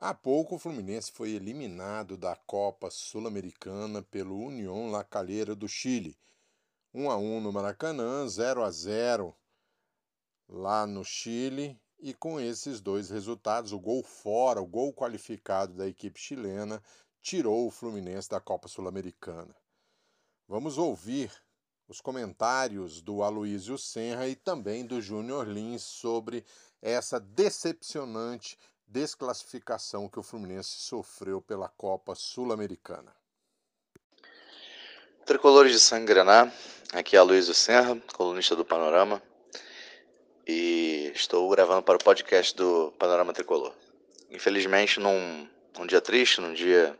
Há pouco o Fluminense foi eliminado da Copa Sul-Americana pelo Unión La Calera do Chile. 1-1 no Maracanã, 0-0 lá no Chile. E com esses dois resultados, o gol fora, o gol qualificado da equipe chilena, tirou o Fluminense da Copa Sul-Americana. Vamos ouvir os comentários do Aloisio Senra e também do Júnior Lins sobre essa decepcionante desclassificação que o Fluminense sofreu pela Copa Sul-Americana. Tricolores de sangue grená, aqui é Aloisio Senra, colunista do Panorama, e estou gravando para o podcast do Panorama Tricolor. Infelizmente, num dia triste, num dia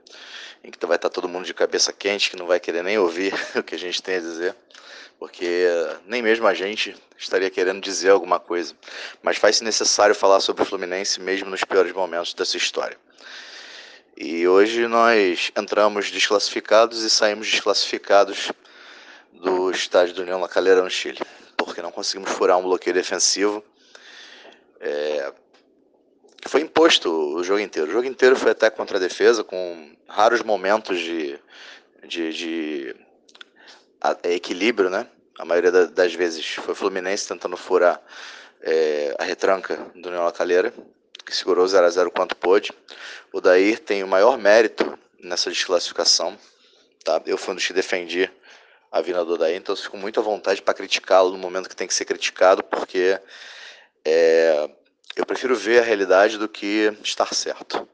em que vai estar todo mundo de cabeça quente, que não vai querer nem ouvir o que a gente tem a dizer, porque nem mesmo a gente estaria querendo dizer alguma coisa, mas faz-se necessário falar sobre o Fluminense mesmo nos piores momentos dessa história. E hoje nós entramos desclassificados e saímos desclassificados do estádio do Unión La Calera no Chile, porque não conseguimos furar um bloqueio defensivo. Foi imposto o jogo inteiro. O jogo inteiro foi até contra a defesa, com raros momentos de equilíbrio, né? A maioria das vezes foi o Fluminense tentando furar a retranca do Unión La Calera, que segurou 0-0 quanto pôde. O Odair tem o maior mérito nessa desclassificação, tá? Eu fui um dos que defendi a vinda do Odair, então eu fico muito à vontade para criticá-lo no momento que tem que ser criticado, porque eu prefiro ver a realidade do que estar certo,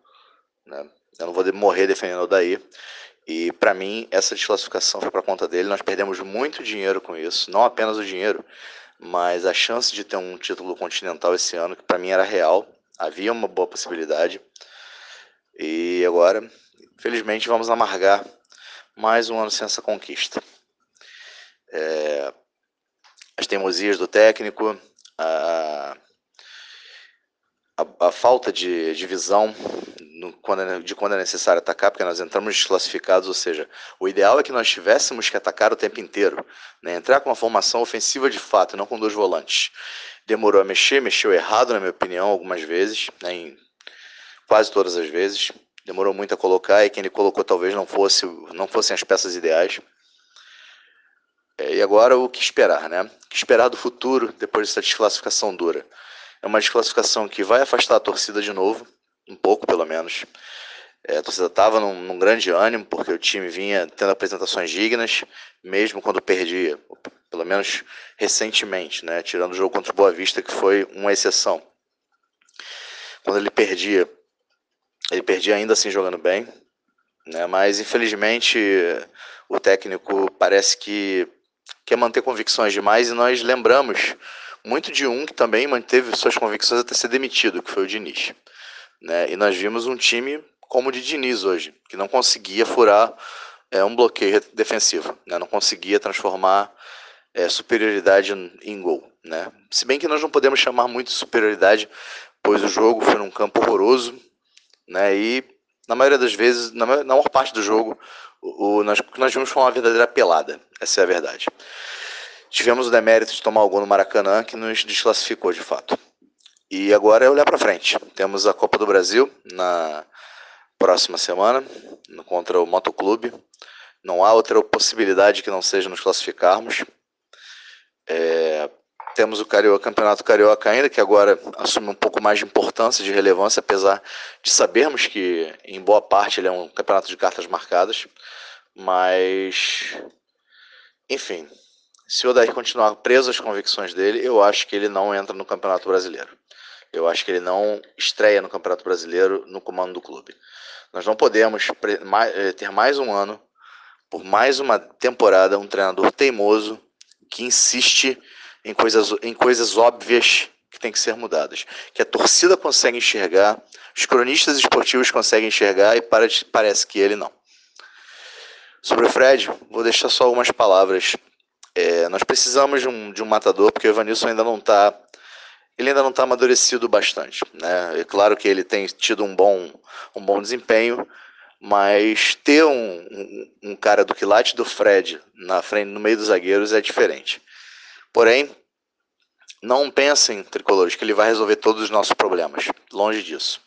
né? Eu não vou morrer defendendo o Odair, e para mim essa desclassificação foi para conta dele. Nós perdemos muito dinheiro com isso, não apenas o dinheiro, mas a chance de ter um título continental esse ano, que para mim era real, havia uma boa possibilidade, e agora, infelizmente, vamos amargar mais um ano sem essa conquista. As teimosias do técnico, a falta de visão de quando é necessário atacar, porque nós entramos desclassificados, ou seja, o ideal é que nós tivéssemos que atacar o tempo inteiro, né? Entrar com uma formação ofensiva de fato, não com dois volantes. Demorou a mexer, mexeu errado, na minha opinião, algumas vezes, né? Em quase todas as vezes. Demorou muito a colocar, e quem ele colocou talvez não fossem as peças ideais. E agora o que esperar, né? O que esperar do futuro depois dessa desclassificação dura? É uma desclassificação que vai afastar a torcida de novo, um pouco pelo menos. A torcida estava num grande ânimo, porque o time vinha tendo apresentações dignas, mesmo quando perdia, pelo menos recentemente, né? Tirando o jogo contra o Boa Vista, que foi uma exceção. Quando ele perdia ainda assim jogando bem, né? Mas infelizmente o técnico parece que quer manter convicções demais, e nós lembramos muito de um que também manteve suas convicções até ser demitido, que foi o Diniz, né? E nós vimos um time como o de Diniz hoje, que não conseguia furar um bloqueio defensivo, né? Não conseguia transformar superioridade em gol, né? Se bem que nós não podemos chamar muito de superioridade, pois o jogo foi num campo horroroso, né? E na maioria das vezes, na maior parte do jogo, o que nós vimos foi uma verdadeira pelada, essa é a verdade. Tivemos o demérito de tomar o gol no Maracanã, que nos desclassificou de fato. E agora é olhar para frente. Temos a Copa do Brasil na próxima semana, contra o Motoclube. Não há outra possibilidade que não seja nos classificarmos. Temos o Campeonato Carioca ainda, que agora assume um pouco mais de importância, de relevância, apesar de sabermos que, em boa parte, ele é um campeonato de cartas marcadas. Mas, enfim, se o Odair continuar preso às convicções dele, eu acho que ele não entra no Campeonato Brasileiro. Eu acho que ele não estreia no Campeonato Brasileiro no comando do clube. Nós não podemos ter mais um ano, por mais uma temporada, um treinador teimoso que insiste em coisas óbvias que tem que ser mudadas, que a torcida consegue enxergar, os cronistas esportivos conseguem enxergar, e parece que ele não. Sobre o Fred, vou deixar só algumas palavras. Nós precisamos de um matador, porque o Evanilson ainda não está amadurecido bastante, né? É claro que ele tem tido um bom desempenho, mas ter um cara do quilate do Fred na frente, no meio dos zagueiros, é diferente. Porém, não pensem, tricolores, que ele vai resolver todos os nossos problemas, longe disso,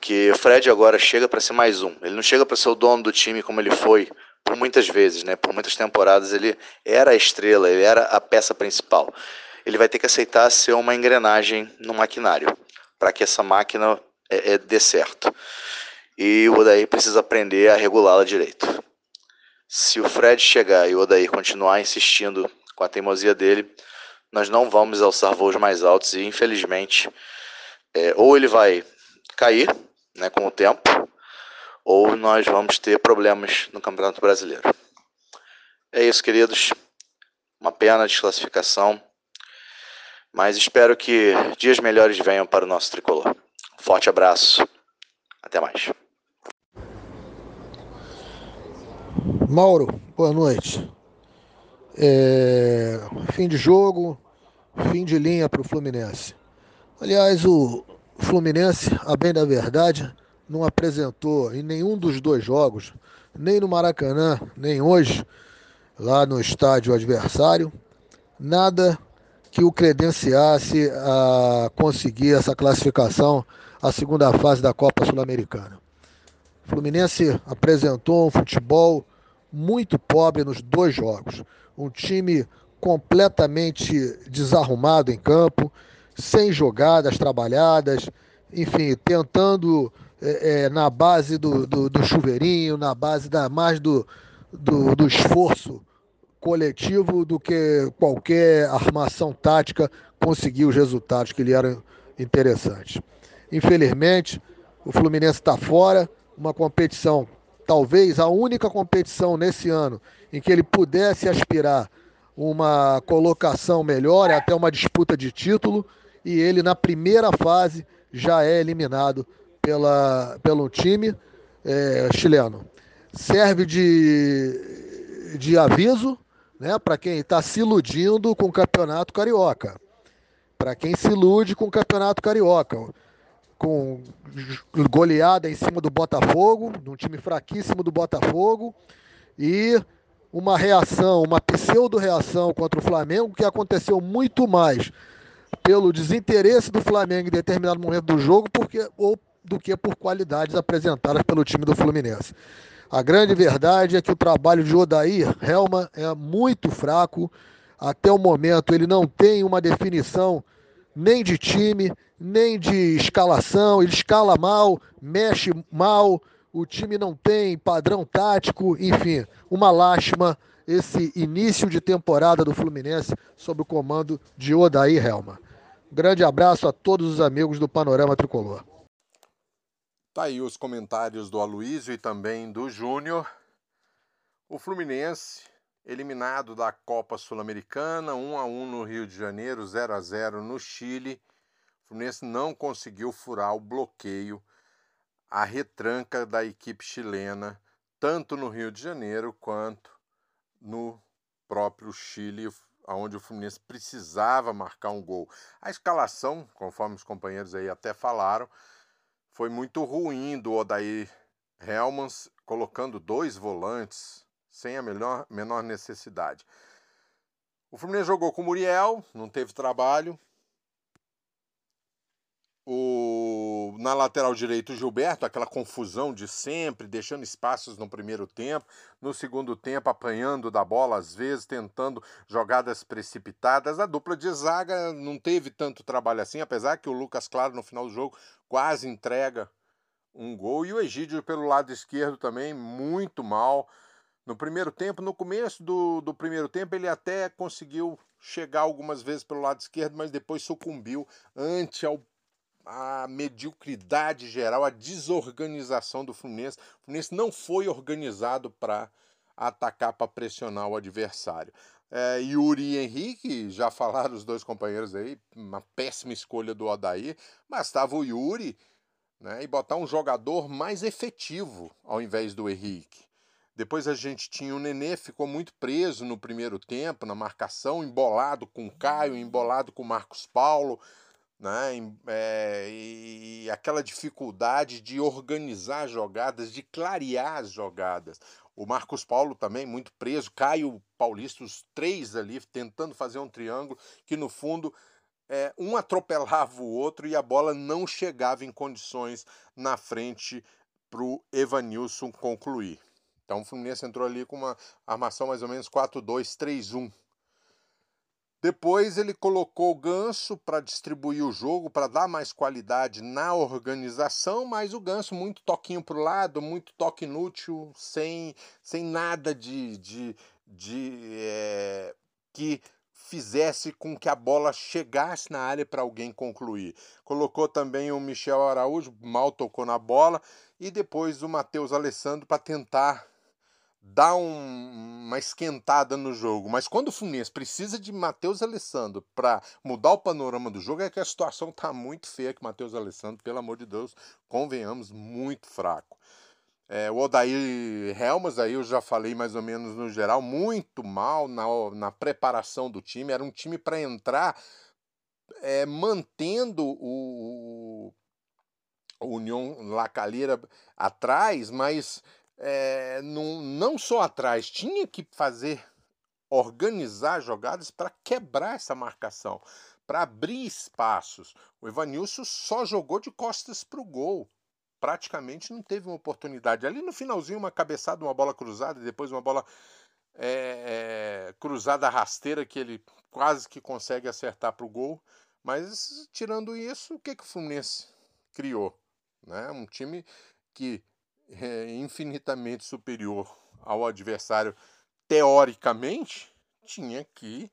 Porque o Fred agora chega para ser mais um. Ele não chega para ser o dono do time como ele foi por muitas vezes, né? Por muitas temporadas ele era a estrela, ele era a peça principal. Ele vai ter que aceitar ser uma engrenagem no maquinário para que essa máquina dê certo. E o Odair precisa aprender a regulá-la direito. Se o Fred chegar e o Odair continuar insistindo com a teimosia dele, nós não vamos alçar voos mais altos e, infelizmente, ou ele vai cair, né, com o tempo, ou nós vamos ter problemas no Campeonato Brasileiro. É isso, queridos. Uma pena a desclassificação, mas espero que dias melhores venham para o nosso tricolor. Forte abraço. Até mais. Mauro, boa noite. Fim de jogo, fim de linha para o Fluminense. Aliás, o Fluminense, a bem da verdade, não apresentou em nenhum dos dois jogos, nem no Maracanã, nem hoje, lá no estádio adversário, nada que o credenciasse a conseguir essa classificação à segunda fase da Copa Sul-Americana. O Fluminense apresentou um futebol muito pobre nos dois jogos. Um time completamente desarrumado em campo, sem jogadas trabalhadas, enfim, tentando na base do chuveirinho, na base do esforço coletivo do que qualquer armação tática conseguir os resultados que lhe eram interessantes. Infelizmente, o Fluminense está fora, uma competição, talvez a única competição nesse ano em que ele pudesse aspirar uma colocação melhor, até uma disputa de título, e ele na primeira fase já é eliminado pelo time chileno. Serve de aviso, né, para quem está se iludindo com o Campeonato Carioca. Para quem se ilude com o Campeonato Carioca, com goleada em cima do Botafogo, de um time fraquíssimo do Botafogo, e uma reação, uma pseudo-reação contra o Flamengo, que aconteceu muito mais pelo desinteresse do Flamengo em determinado momento do jogo do que por qualidades apresentadas pelo time do Fluminense. A grande verdade é que o trabalho de Odair Hellmann é muito fraco. Até o momento ele não tem uma definição nem de time, nem de escalação. Ele escala mal, mexe mal, o time não tem padrão tático, enfim, uma lástima esse início de temporada do Fluminense sob o comando de Odair Hellmann. Grande abraço a todos os amigos do Panorama Tricolor. Tá aí os comentários do Aloisio e também do Júnior. O Fluminense, eliminado da Copa Sul-Americana, 1-1 no Rio de Janeiro, 0-0 no Chile. O Fluminense não conseguiu furar o bloqueio, a retranca da equipe chilena, tanto no Rio de Janeiro quanto no próprio Chile, onde o Fluminense precisava marcar um gol. A escalação, conforme os companheiros aí até falaram, foi muito ruim do Odair Hellmann, colocando dois volantes sem a menor necessidade. O Fluminense jogou com o Muriel, não teve trabalho. Na lateral direito, o Gilberto, aquela confusão de sempre, deixando espaços no primeiro tempo, no segundo tempo apanhando da bola às vezes, tentando jogadas precipitadas. A dupla de zaga não teve tanto trabalho assim, apesar que o Lucas Claro no final do jogo quase entrega um gol. E o Egídio pelo lado esquerdo também muito mal. No primeiro tempo, no começo do primeiro tempo, ele até conseguiu chegar algumas vezes pelo lado esquerdo, mas depois sucumbiu ante a mediocridade geral, a desorganização do Fluminense. O Fluminense não foi organizado para atacar, para pressionar o adversário. Yuri e Henrique, já falaram os dois companheiros aí, uma péssima escolha do Odair, mas estava o Yuri, né, e botar um jogador mais efetivo ao invés do Henrique. Depois a gente tinha o Nenê, ficou muito preso no primeiro tempo, na marcação, embolado com o Caio, embolado com o Marcos Paulo, né? E aquela dificuldade de organizar jogadas, de clarear as jogadas. O Marcos Paulo também muito preso, Caio Paulista, os três ali tentando fazer um triângulo que no fundo um atropelava o outro e a bola não chegava em condições na frente para o Evanilson concluir. Então o Fluminense entrou ali com uma armação mais ou menos 4-2-3-1. Depois ele colocou o Ganso para distribuir o jogo, para dar mais qualidade na organização, mas o Ganso muito toquinho para o lado, muito toque inútil, sem nada de que fizesse com que a bola chegasse na área para alguém concluir. Colocou também o Michel Araújo, mal tocou na bola, e depois o Matheus Alessandro para tentar dá uma esquentada no jogo. Mas quando o Fluminense precisa de Matheus Alessandro para mudar o panorama do jogo, é que a situação tá muito feia, que o Matheus Alessandro, pelo amor de Deus, convenhamos, muito fraco. O Odair Hellmann, aí eu já falei mais ou menos no geral, muito mal na preparação do time. Era um time para entrar mantendo o Unión La Calera atrás, mas não só atrás, tinha que organizar jogadas para quebrar essa marcação, para abrir espaços. O Evanilson só jogou de costas para o gol, praticamente não teve uma oportunidade. Ali no finalzinho, uma cabeçada, uma bola cruzada, depois uma bola cruzada rasteira que ele quase que consegue acertar para o gol. Mas tirando isso, o que o Fluminense criou? Né? Um time que infinitamente superior ao adversário, teoricamente, tinha que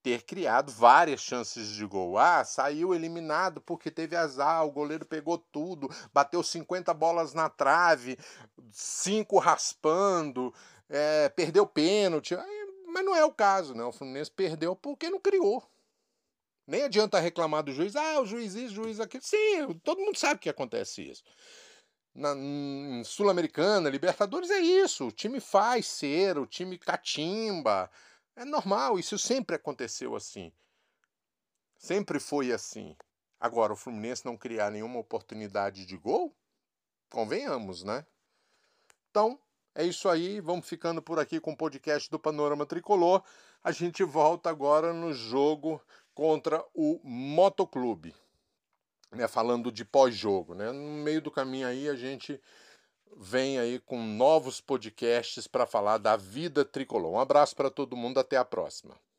ter criado várias chances de gol. Ah, saiu eliminado porque teve azar, o goleiro pegou tudo, bateu 50 bolas na trave, 5 raspando, perdeu pênalti. Mas não é o caso, né? O Fluminense perdeu porque não criou. Nem adianta reclamar do juiz. Ah, o juiz isso, o juiz aquilo. Sim, todo mundo sabe que acontece isso. Na Sul-Americana, Libertadores, é isso. O time faz cera, o time catimba. É normal, isso sempre aconteceu assim. Sempre foi assim. Agora, o Fluminense não criar nenhuma oportunidade de gol? Convenhamos, né? Então, é isso aí. Vamos ficando por aqui com o podcast do Panorama Tricolor. A gente volta agora no jogo contra o Motoclube. Falando de pós-jogo, né? No meio do caminho aí a gente vem aí com novos podcasts para falar da vida tricolor. Um abraço para todo mundo, até a próxima.